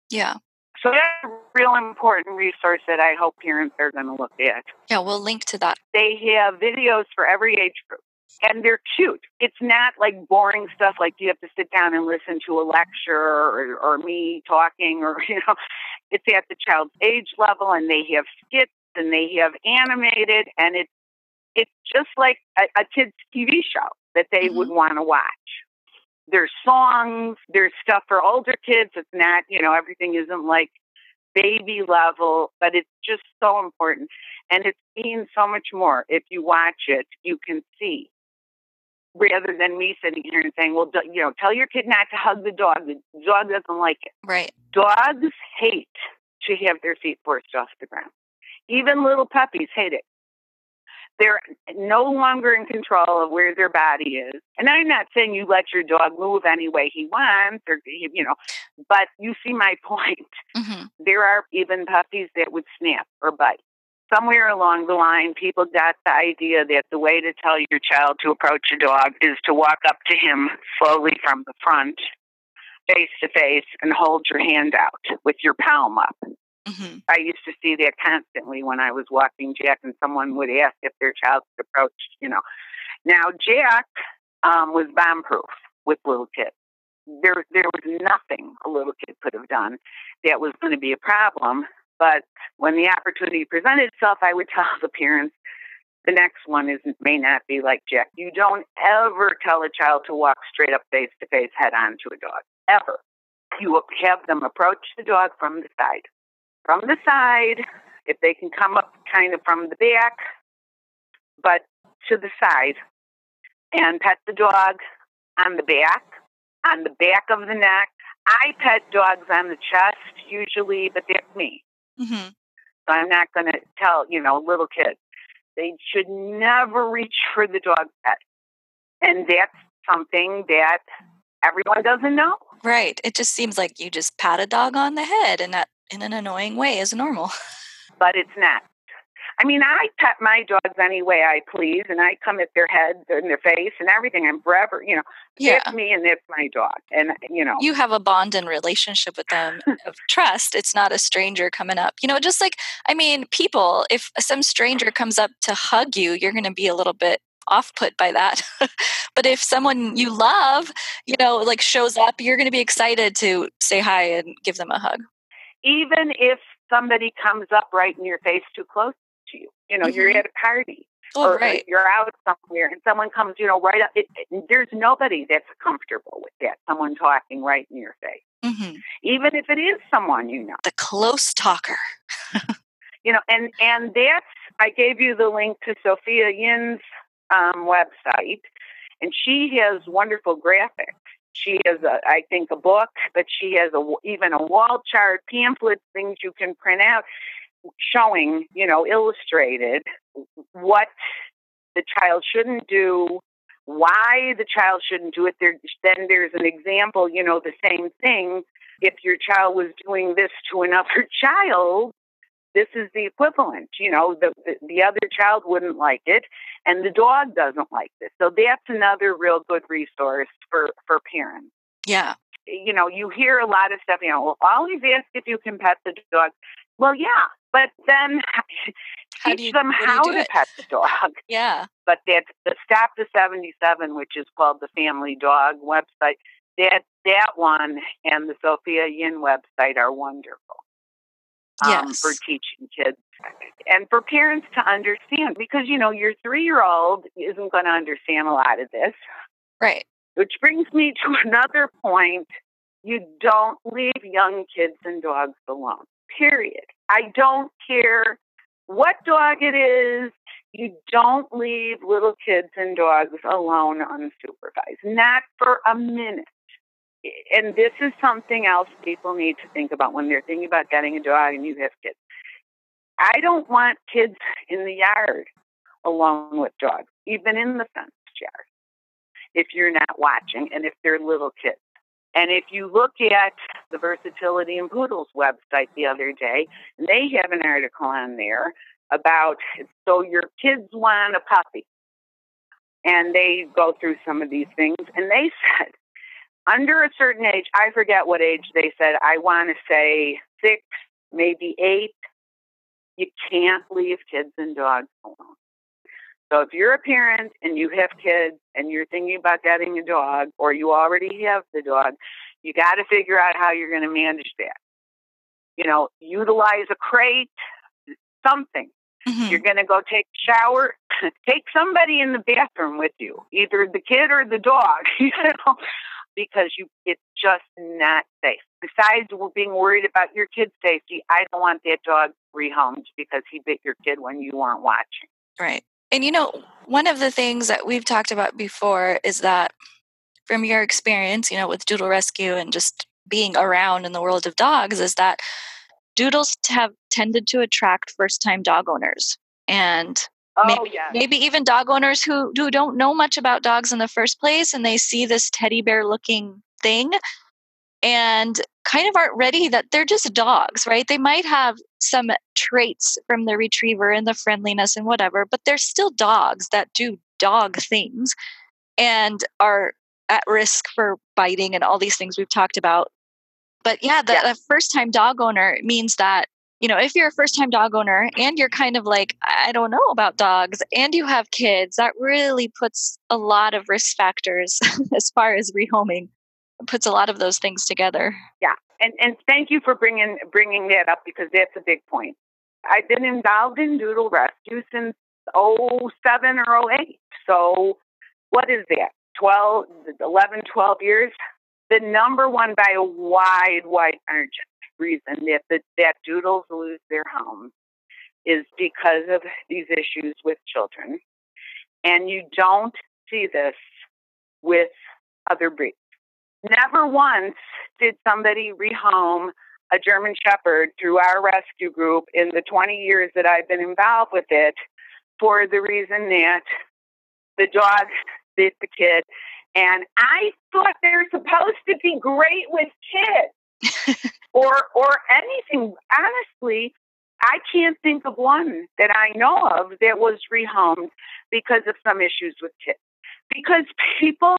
Yeah. So that's a real important resource that I hope parents are going to look at. Yeah, we'll link to that. They have videos for every age group. And they're cute. It's not like boring stuff like you have to sit down and listen to a lecture or, or me talking or, you know, it's at the child's age level, and they have skits and they have animated, and it's, it's just like a, a kid's T V show that they mm-hmm. would want to watch. There's songs, there's stuff for older kids. It's not, you know, everything isn't like baby level, but it's just so important. And it's seen so much more. If you watch it, you can see. Rather than me sitting here and saying, well, you know, tell your kid not to hug the dog. The dog doesn't like it. Right. Dogs hate to have their feet forced off the ground. Even little puppies hate it. They're no longer in control of where their body is. And I'm not saying you let your dog move any way he wants, or, you know, but you see my point. Mm-hmm. There are even puppies that would snap or bite. Somewhere along the line, people got the idea that the way to tell your child to approach a dog is to walk up to him slowly from the front, face to face, and hold your hand out with your palm up. Mm-hmm. I used to see that constantly when I was walking Jack, and someone would ask if their child could approach, you know. Now, Jack um, was bomb-proof with little kids. There, there was nothing a little kid could have done that was going to be a problem. But when the opportunity presented itself, I would tell the parents, the next one is may not be like Jack. You don't ever tell a child to walk straight up face to face, head on to a dog, ever. You have them approach the dog from the side. From the side, if they can come up kind of from the back, but to the side, and pet the dog on the back, on the back of the neck. I pet dogs on the chest usually, but that's me. Mm-hmm. So I'm not going to tell, you know, little kids. They should never reach for the dog's head. And that's something that everyone doesn't know. Right. It just seems like you just pat a dog on the head, and that in an annoying way is normal. But it's not. I mean, I pet my dogs any way I please, and I come at their heads and their face and everything. I'm forever, you know, yeah. That's me and that's my dog. And, you know. You have a bond and relationship with them of trust. It's not a stranger coming up. You know, just like, I mean, people, if some stranger comes up to hug you, you're going to be a little bit off-put by that. But if someone you love, you know, like shows up, you're going to be excited to say hi and give them a hug. Even if somebody comes up right in your face too close to you. You know, mm-hmm. you're at a party oh, or right. you're out somewhere and someone comes, you know, right up. It, it, there's nobody that's comfortable with that, someone talking right in your face. Mm-hmm. Even if it is someone you know. The close talker. You know, and, and that's, I gave you the link to Sophia Yin's um, website, and she has wonderful graphics. She has, a, I think, a book, but she has a, even a wall chart, pamphlets, things you can print out, showing, you know, illustrated what the child shouldn't do, why the child shouldn't do it. There, then there's an example, you know, the same thing. If your child was doing this to another child, this is the equivalent. You know, the, the the other child wouldn't like it, and the dog doesn't like this. So that's another real good resource for, for parents. Yeah. You know, you hear a lot of stuff, you know, well, always ask if you can pet the dog. Well, yeah, but then how teach you, them how to it? pet the dog. Yeah. But that's the Stop the seventy-seven, which is called the Family Dog website. That, that one and the Sophia Yin website are wonderful. Yes. Um, for teaching kids and for parents to understand, because, you know, your three-year-old isn't going to understand a lot of this. Right. Which brings me to another point. You don't leave young kids and dogs alone, period. I don't care what dog it is. You don't leave little kids and dogs alone unsupervised, not for a minute. And this is something else people need to think about when they're thinking about getting a dog and you have kids. I don't want kids in the yard along with dogs, even in the fenced yard, if you're not watching and if they're little kids. And if you look at the Versatility in Poodles website the other day, they have an article on there about, so your kids want a puppy. And they go through some of these things, and they said, under a certain age, I forget what age they said, I want to say six, maybe eight, you can't leave kids and dogs alone. So if you're a parent and you have kids and you're thinking about getting a dog, or you already have the dog, you got to figure out how you're going to manage that. You know, utilize a crate, something. Mm-hmm. You're going to go take a shower. Take somebody in the bathroom with you, either the kid or the dog, you know. Because you, it's just not safe. Besides being worried about your kid's safety, I don't want that dog rehomed because he bit your kid when you weren't watching. Right. And, you know, one of the things that we've talked about before is that from your experience, you know, with Doodle Rescue and just being around in the world of dogs, is that doodles have tended to attract first-time dog owners. And Oh, maybe, yes. maybe even dog owners who, who don't know much about dogs in the first place, and they see this teddy bear looking thing and kind of aren't ready that they're just dogs, right? They might have some traits from the retriever and the friendliness and whatever, but they're still dogs that do dog things and are at risk for biting and all these things we've talked about. But yeah, the, yeah. the first-time dog owner means that, you know, if you're a first-time dog owner and you're kind of like, I don't know about dogs, and you have kids, that really puts a lot of risk factors as far as rehoming. It puts a lot of those things together. Yeah, and and thank you for bringing bringing that up, because that's a big point. I've been involved in Doodle Rescue since oh seven or oh eight. So what is that? twelve, eleven, twelve years? The number one by a wide, wide margin reason that the, that doodles lose their home is because of these issues with children. And you don't see this with other breeds. Never once did somebody rehome a German Shepherd through our rescue group in the twenty years that I've been involved with it, for the reason that the dog bit the kid. And I thought they're supposed to be great with kids. or or anything. Honestly, I can't think of one that I know of that was rehomed because of some issues with kids. Because people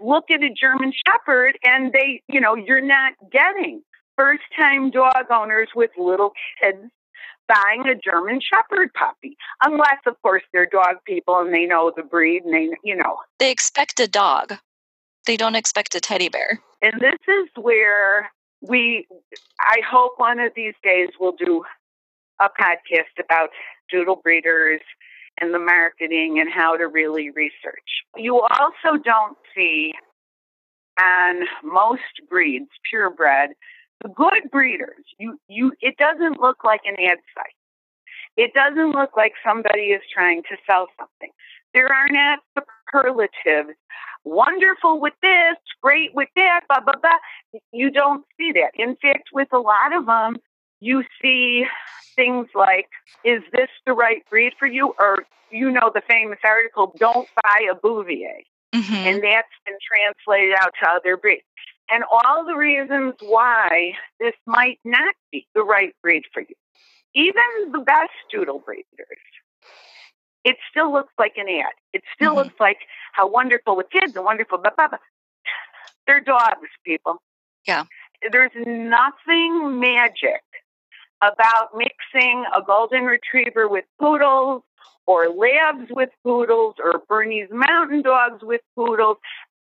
look at a German Shepherd and they, you know, you're not getting first-time dog owners with little kids buying a German Shepherd puppy. Unless, of course, they're dog people and they know the breed and they, you know. They expect a dog. They don't expect a teddy bear. And this is where we, I hope one of these days we'll do a podcast about doodle breeders and the marketing and how to really research. You also don't see on most breeds, purebred, the good breeders. You, you, it doesn't look like an ad site. It doesn't look like somebody is trying to sell something. There are not superlatives. Wonderful with this, great with that, blah, blah, blah. You don't see that. In fact, with a lot of them, you see things like, is this the right breed for you? Or, you know, the famous article, don't buy a Bouvier. Mm-hmm. And that's been translated out to other breeds. And all the reasons why this might not be the right breed for you. Even the best doodle breeders, it still looks like an ad. It still mm-hmm. looks like how wonderful with kids and wonderful, blah, blah, blah. They're dogs, people. Yeah. There's nothing magic about mixing a golden retriever with poodles or labs with poodles or Bernese mountain dogs with poodles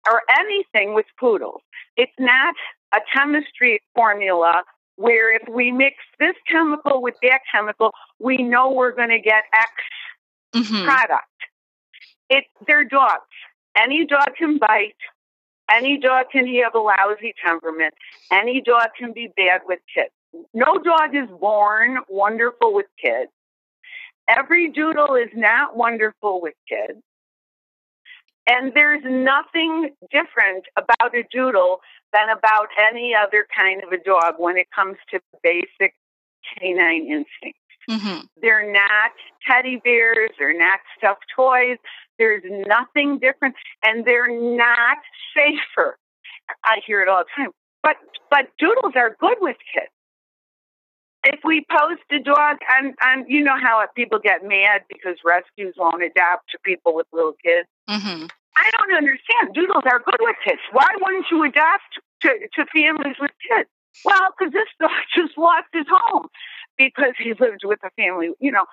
or anything with poodles. It's not a chemistry formula where if we mix this chemical with that chemical, we know we're going to get X mm-hmm. product. It, they're dogs. Any dog can bite. Any dog can have a lousy temperament. Any dog can be bad with kids. No dog is born wonderful with kids. Every doodle is not wonderful with kids. And there's nothing different about a doodle than about any other kind of a dog when it comes to basic canine instincts. Mm-hmm. They're not teddy bears. They're not stuffed toys. There's nothing different. And they're not safer. I hear it all the time. But but doodles are good with kids. If we post a dog, and, and you know how people get mad because rescues won't adapt to people with little kids. Mm-hmm. I don't understand. Doodles are good with kids. Why wouldn't you adapt to, to families with kids? Well, because this dog just lost his home because he lived with a family. You know,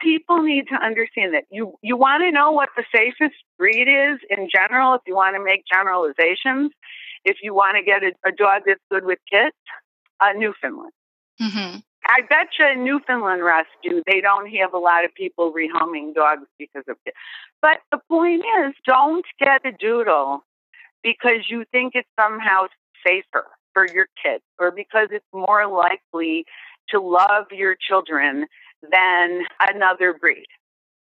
people need to understand that. You, you want to know what the safest breed is in general if you want to make generalizations. If you want to get a, a dog that's good with kids, a Newfoundland. Mm-hmm. I bet you in Newfoundland rescue, they don't have a lot of people rehoming dogs because of kids. But the point is, don't get a doodle because you think it's somehow safer for your kids or because it's more likely to love your children than another breed.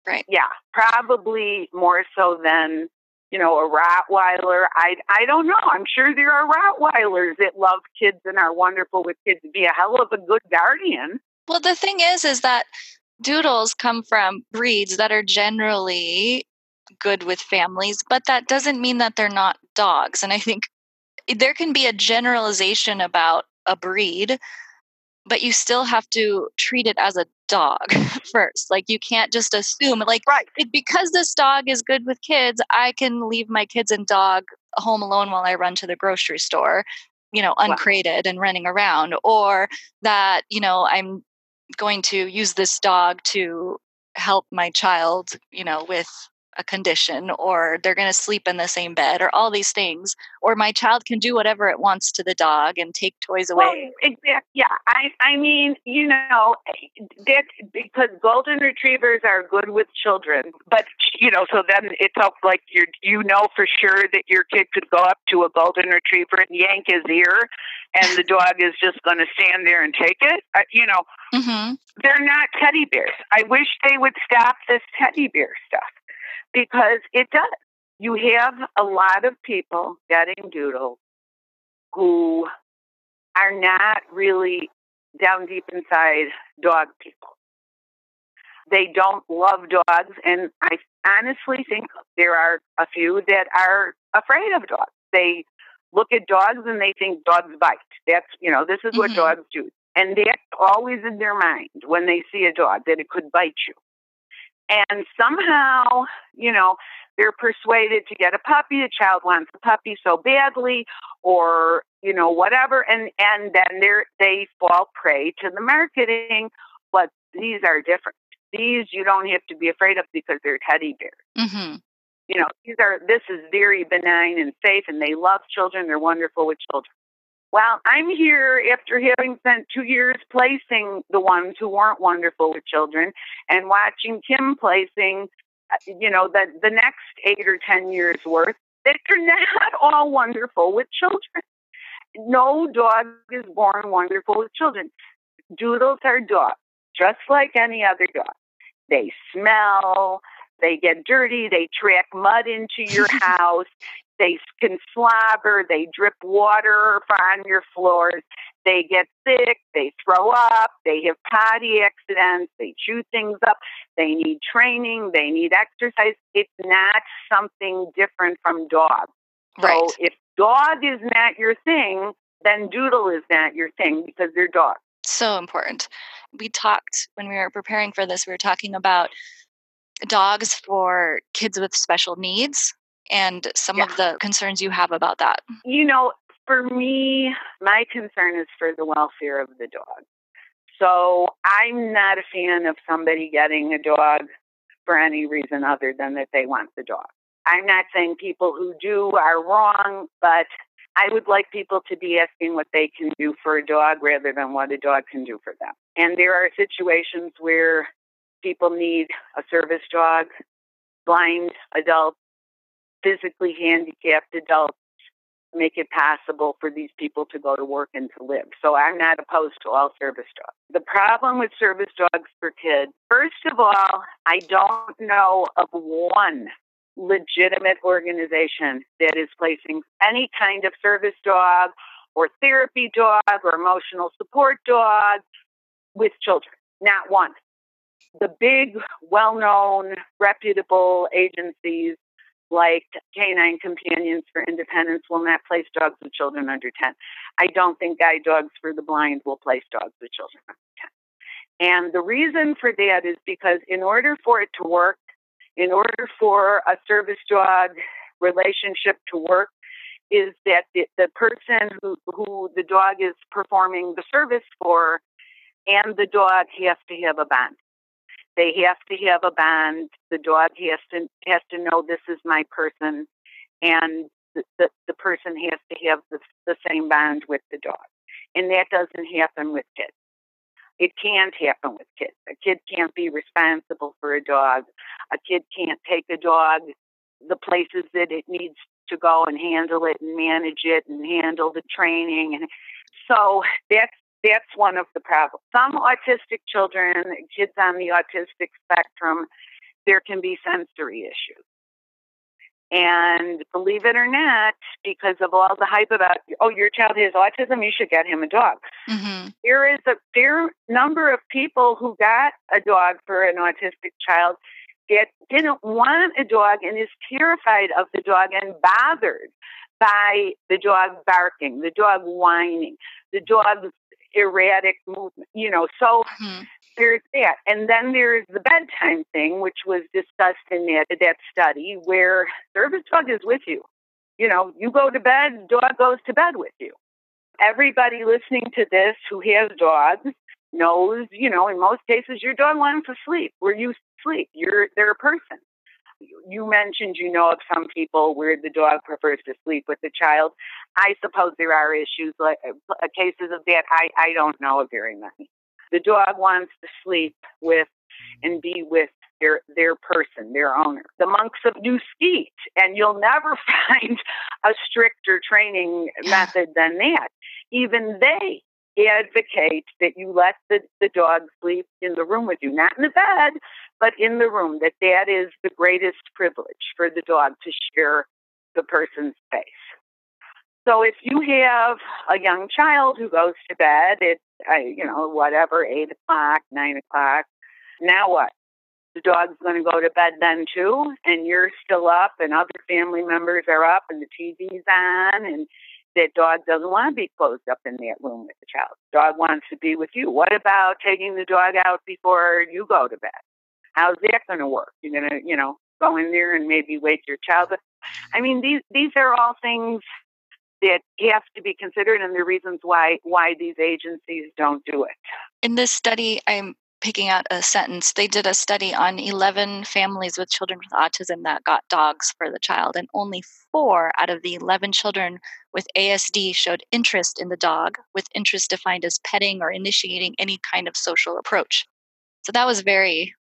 Right. Yeah, probably more so than, you know, a Rottweiler. I, I don't know. I'm sure there are Rottweilers that love kids and are wonderful with kids, be a hell of a good guardian. Well, the thing is, is that doodles come from breeds that are generally good with families, but that doesn't mean that they're not dogs. And I think there can be a generalization about a breed, but you still have to treat it as a dog first. Like you can't just assume like, right. it, because this dog is good with kids, I can leave my kids and dog home alone while I run to the grocery store, you know, uncrated wow. and running around, or that, you know, I'm going to use this dog to help my child, you know, with a condition, or they're going to sleep in the same bed, or all these things, or my child can do whatever it wants to the dog and take toys away. Well, exactly. Yeah, I, I mean, you know, that's because golden retrievers are good with children, but you know, so then it's up like you you know for sure that your kid could go up to a golden retriever and yank his ear, and the dog is just going to stand there and take it. Uh, you know, mm-hmm. they're not teddy bears. I wish they would stop this teddy bear stuff. Because it does. You have a lot of people getting doodles who are not really down deep inside dog people. They don't love dogs. And I honestly think there are a few that are afraid of dogs. They look at dogs and they think dogs bite. That's, you know, this is what mm-hmm. dogs do. And that's always in their mind when they see a dog, that it could bite you. And somehow, you know, they're persuaded to get a puppy. The child wants a puppy so badly, or, you know, whatever. And, and then they're, they fall prey to the marketing. But these are different. These you don't have to be afraid of because they're teddy bears. Mm-hmm. You know, these are, this is very benign and safe, and they love children. They're wonderful with children. Well, I'm here after having spent two years placing the ones who weren't wonderful with children and watching Kim placing, you know, the, the next eight or ten years worth that are not all wonderful with children. No dog is born wonderful with children. Doodles are dogs, just like any other dog. They smell, they get dirty, they track mud into your house, they can slobber, they drip water on your floors, they get sick, they throw up, they have potty accidents, they chew things up, they need training, they need exercise. It's not something different from dog. Right. So if dog is not your thing, then doodle is not your thing because they're dogs. So important. We talked when we were preparing for this, we were talking about dogs for kids with special needs and some yeah. of the concerns you have about that. You know, for me, my concern is for the welfare of the dog. So I'm not a fan of somebody getting a dog for any reason other than that they want the dog. I'm not saying people who do are wrong, but I would like people to be asking what they can do for a dog rather than what a dog can do for them. And there are situations where people need a service dog, blind adults, physically handicapped adults, make it possible for these people to go to work and to live. So I'm not opposed to all service dogs. The problem with service dogs for kids, first of all, I don't know of one legitimate organization that is placing any kind of service dog or therapy dog or emotional support dog with children. Not one. The big, well-known, reputable agencies like Canine Companions for Independence will not place dogs with children under ten. I don't think Guide Dogs for the Blind will place dogs with children under ten. And the reason for that is because in order for it to work, in order for a service dog relationship to work, is that the, the person who, who the dog is performing the service for and the dog has to have a bond. They have to have a bond. The dog has to has to know this is my person, and the, the, the person has to have the, the same bond with the dog. And that doesn't happen with kids. It can't happen with kids. A kid can't be responsible for a dog. A kid can't take a dog the places that it needs to go and handle it and manage it and handle the training. And so that's That's one of the problems. Some autistic children, kids on the autistic spectrum, there can be sensory issues. And believe it or not, because of all the hype about, oh, your child has autism, you should get him a dog. Mm-hmm. There is a fair number of people who got a dog for an autistic child that didn't want a dog and is terrified of the dog and bothered by the dog barking, the dog whining, the dog erratic movement, you know, so mm-hmm. there's that. And then there's the bedtime thing, which was discussed in that, that study where service dog is with you. You know, you go to bed, dog goes to bed with you. Everybody listening to this who has dogs knows, you know, in most cases, your dog wants to sleep where you sleep. You're, they're a person. You mentioned, you know, of some people where the dog prefers to sleep with the child. I suppose there are issues, like uh, cases of that. I, I don't know of very many. The dog wants to sleep with and be with their their person, their owner. The monks of New Skeet, and you'll never find a stricter training method than that. Even they advocate that you let the, the dog sleep in the room with you, not in the bed, but in the room, that that is the greatest privilege for the dog to share the person's space. So if you have a young child who goes to bed at, uh, you know, whatever, eight o'clock, nine o'clock, now what? The dog's going to go to bed then too, and you're still up, and other family members are up, and the T V's on, and that dog doesn't want to be closed up in that room with the child. Dog wants to be with you. What about taking the dog out before you go to bed? How's that going to work? You're going to, you know, go in there and maybe wake your child up. I mean, these these are all things that have to be considered, and the reasons why why these agencies don't do it. In this study, I'm picking out a sentence, they did a study on eleven families with children with autism that got dogs for the child, and only four out of the eleven children with A S D showed interest in the dog, with interest defined as petting or initiating any kind of social approach. So that was very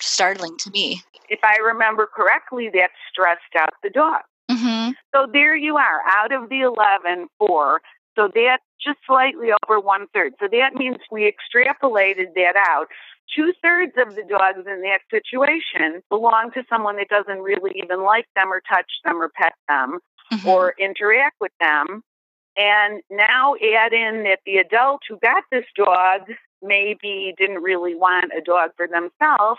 startling to me. If I remember correctly, that stressed out the dog. Mm-hmm. So there you are, out of the eleven, four. So that's just slightly over one third. So that means we extrapolated that out. Two thirds of the dogs in that situation belong to someone that doesn't really even like them or touch them or pet them mm-hmm. or interact with them. And now add in that the adult who got this dog maybe didn't really want a dog for themselves.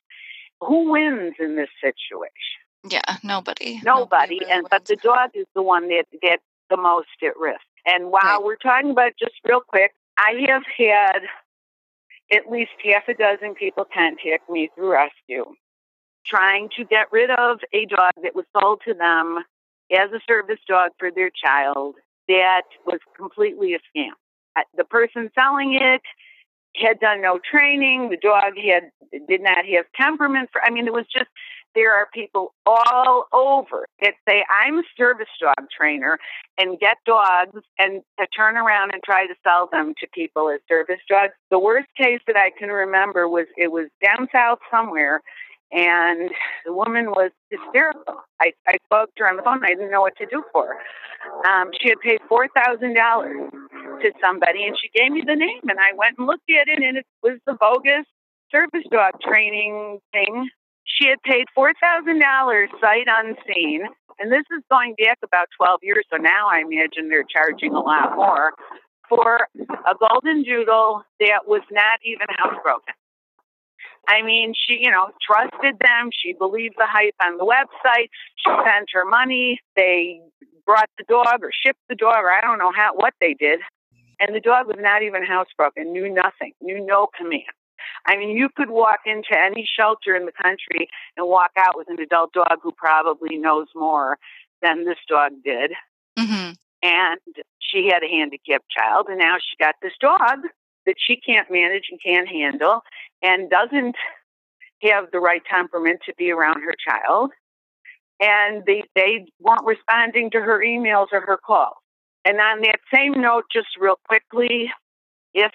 Who wins in this situation? Yeah, nobody. Nobody. nobody really and wins. But the dog is the one that gets the most at risk. And while right. we're talking about, just real quick, I have had at least half a dozen people contact me through rescue trying to get rid of a dog that was sold to them as a service dog for their child that was completely a scam. The person selling it had done no training. The dog had did not have temperament. For, I mean, it was just... There are people all over that say, I'm a service dog trainer, and get dogs and uh, turn around and try to sell them to people as service dogs. The worst case that I can remember was it was down south somewhere, and the woman was hysterical. I, I spoke to her on the phone. I didn't know what to do for her. Um, she had paid four thousand dollars to somebody, and she gave me the name, and I went and looked at it, and it was the bogus service dog training thing. She had paid four thousand dollars sight unseen, and this is going back about twelve years, so now I imagine they're charging a lot more, for a Golden Doodle that was not even housebroken. I mean, she, you know, trusted them. She believed the hype on the website. She sent her money. They brought the dog or shipped the dog, or I don't know how what they did, and the dog was not even housebroken, knew nothing, knew no command. I mean, you could walk into any shelter in the country and walk out with an adult dog who probably knows more than this dog did. Mm-hmm. And she had a handicapped child, and now she got this dog that she can't manage and can't handle and doesn't have the right temperament to be around her child. And they, they weren't responding to her emails or her calls. And on that same note, just real quickly, if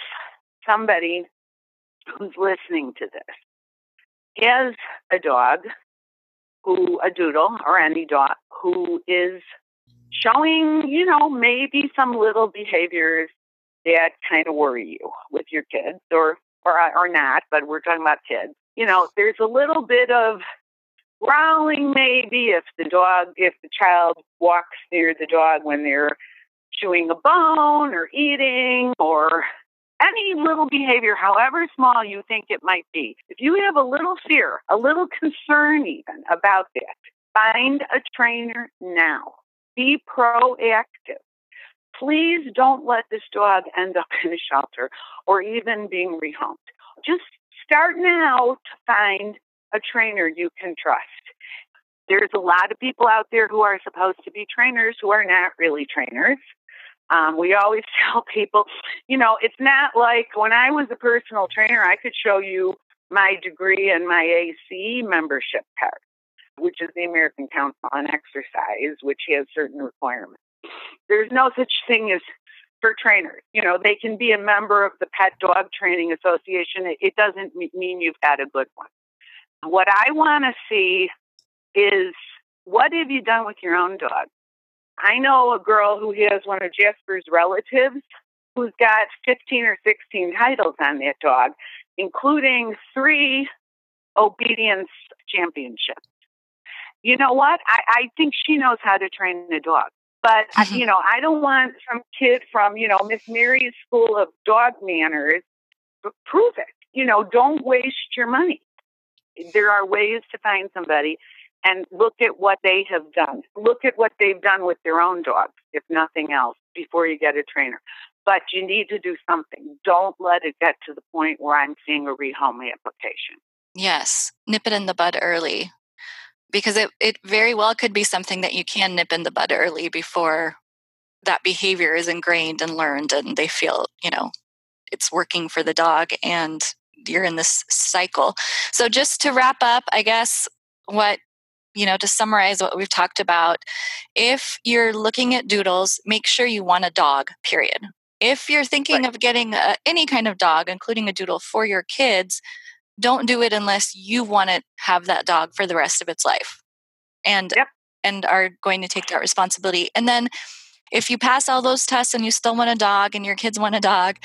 somebody who's listening to this has a dog, who a doodle or any dog, who is showing, you know, maybe some little behaviors that kind of worry you with your kids, or, or, or not, but we're talking about kids. You know, there's a little bit of growling maybe if the dog, if the child walks near the dog when they're chewing a bone or eating or... Any little behavior, however small you think it might be, if you have a little fear, a little concern even about that, find a trainer now. Be proactive. Please don't let this dog end up in a shelter or even being rehomed. Just start now to find a trainer you can trust. There's a lot of people out there who are supposed to be trainers who are not really trainers. Um, we always tell people, you know, it's not like when I was a personal trainer, I could show you my degree and my A C E membership card, which is the American Council on Exercise, which has certain requirements. There's no such thing as for trainers. You know, they can be a member of the Pet Dog Training Association. It, it doesn't mean you've got a good one. What I want to see is, what have you done with your own dog? I know a girl who has one of Jasper's relatives who's got fifteen or sixteen titles on that dog, including three obedience championships. You know what? I, I think she knows how to train a dog. But, mm-hmm. you know, I don't want some kid from, you know, Miss Mary's School of Dog Manners. But prove it. You know, don't waste your money. There are ways to find somebody. And look at what they have done. Look at what they've done with their own dogs, if nothing else, before you get a trainer. But you need to do something. Don't let it get to the point where I'm seeing a rehome application. Yes. Nip it in the bud early. Because it, it very well could be something that you can nip in the bud early before that behavior is ingrained and learned and they feel, you know, it's working for the dog and you're in this cycle. So just to wrap up, I guess what, you know, to summarize what we've talked about, if you're looking at doodles, make sure you want a dog, period. If you're thinking right. of getting a, any kind of dog, including a doodle for your kids, don't do it unless you want to have that dog for the rest of its life and yep. and are going to take that responsibility. And then if you pass all those tests and you still want a dog and your kids want a dog,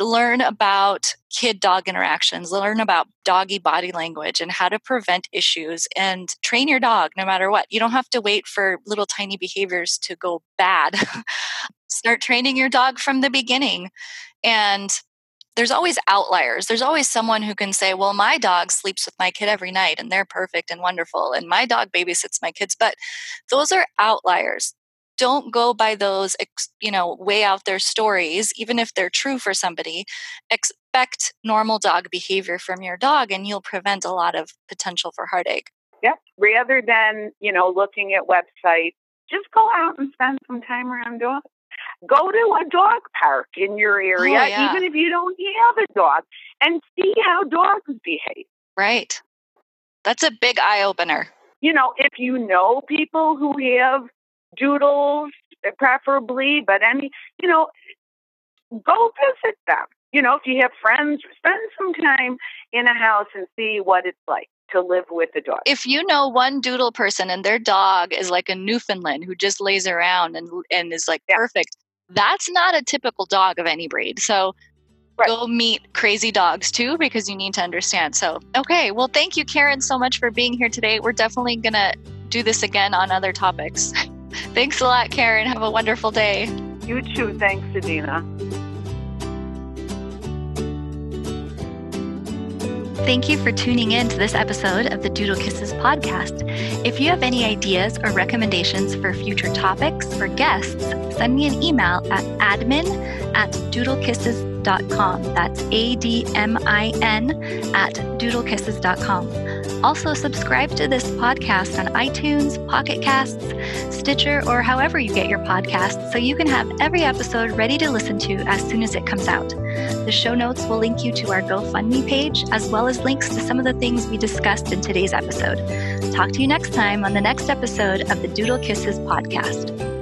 learn about kid-dog interactions, learn about doggy body language and how to prevent issues, and train your dog no matter what. You don't have to wait for little tiny behaviors to go bad. Start training your dog from the beginning. And there's always outliers. There's always someone who can say, well, my dog sleeps with my kid every night and they're perfect and wonderful, and my dog babysits my kids. But those are outliers. Don't go by those, you know, way out there stories, even if they're true for somebody. Expect normal dog behavior from your dog, and you'll prevent a lot of potential for heartache. Yep. Rather than, you know, looking at websites, just go out and spend some time around dogs. Go to a dog park in your area, oh, yeah. even if you don't have a dog, and see how dogs behave. Right. That's a big eye-opener. You know, if you know people who have doodles, preferably, but any, you know, go visit them. You know, if you have friends, spend some time in a house and see what it's like to live with a dog. If you know one doodle person and their dog is like a Newfoundland who just lays around and and is like yeah. perfect, that's not a typical dog of any breed. So right. go meet crazy dogs too, because you need to understand. So, okay. Well, thank you, Karen, so much for being here today. We're definitely going to do this again on other topics. Thanks a lot, Karen. Have a wonderful day. You too. Thanks, Adina. Thank you for tuning in to this episode of the Doodle Kisses podcast. If you have any ideas or recommendations for future topics or guests, send me an email at admin at doodle kisses dot com. That's A D M I N at doodle kisses dot com. Also, subscribe to this podcast on iTunes, Pocket Casts, Stitcher, or however you get your podcasts, so you can have every episode ready to listen to as soon as it comes out. The show notes will link you to our GoFundMe page, as well as links to some of the things we discussed in today's episode. Talk to you next time on the next episode of the Doodle Kisses podcast.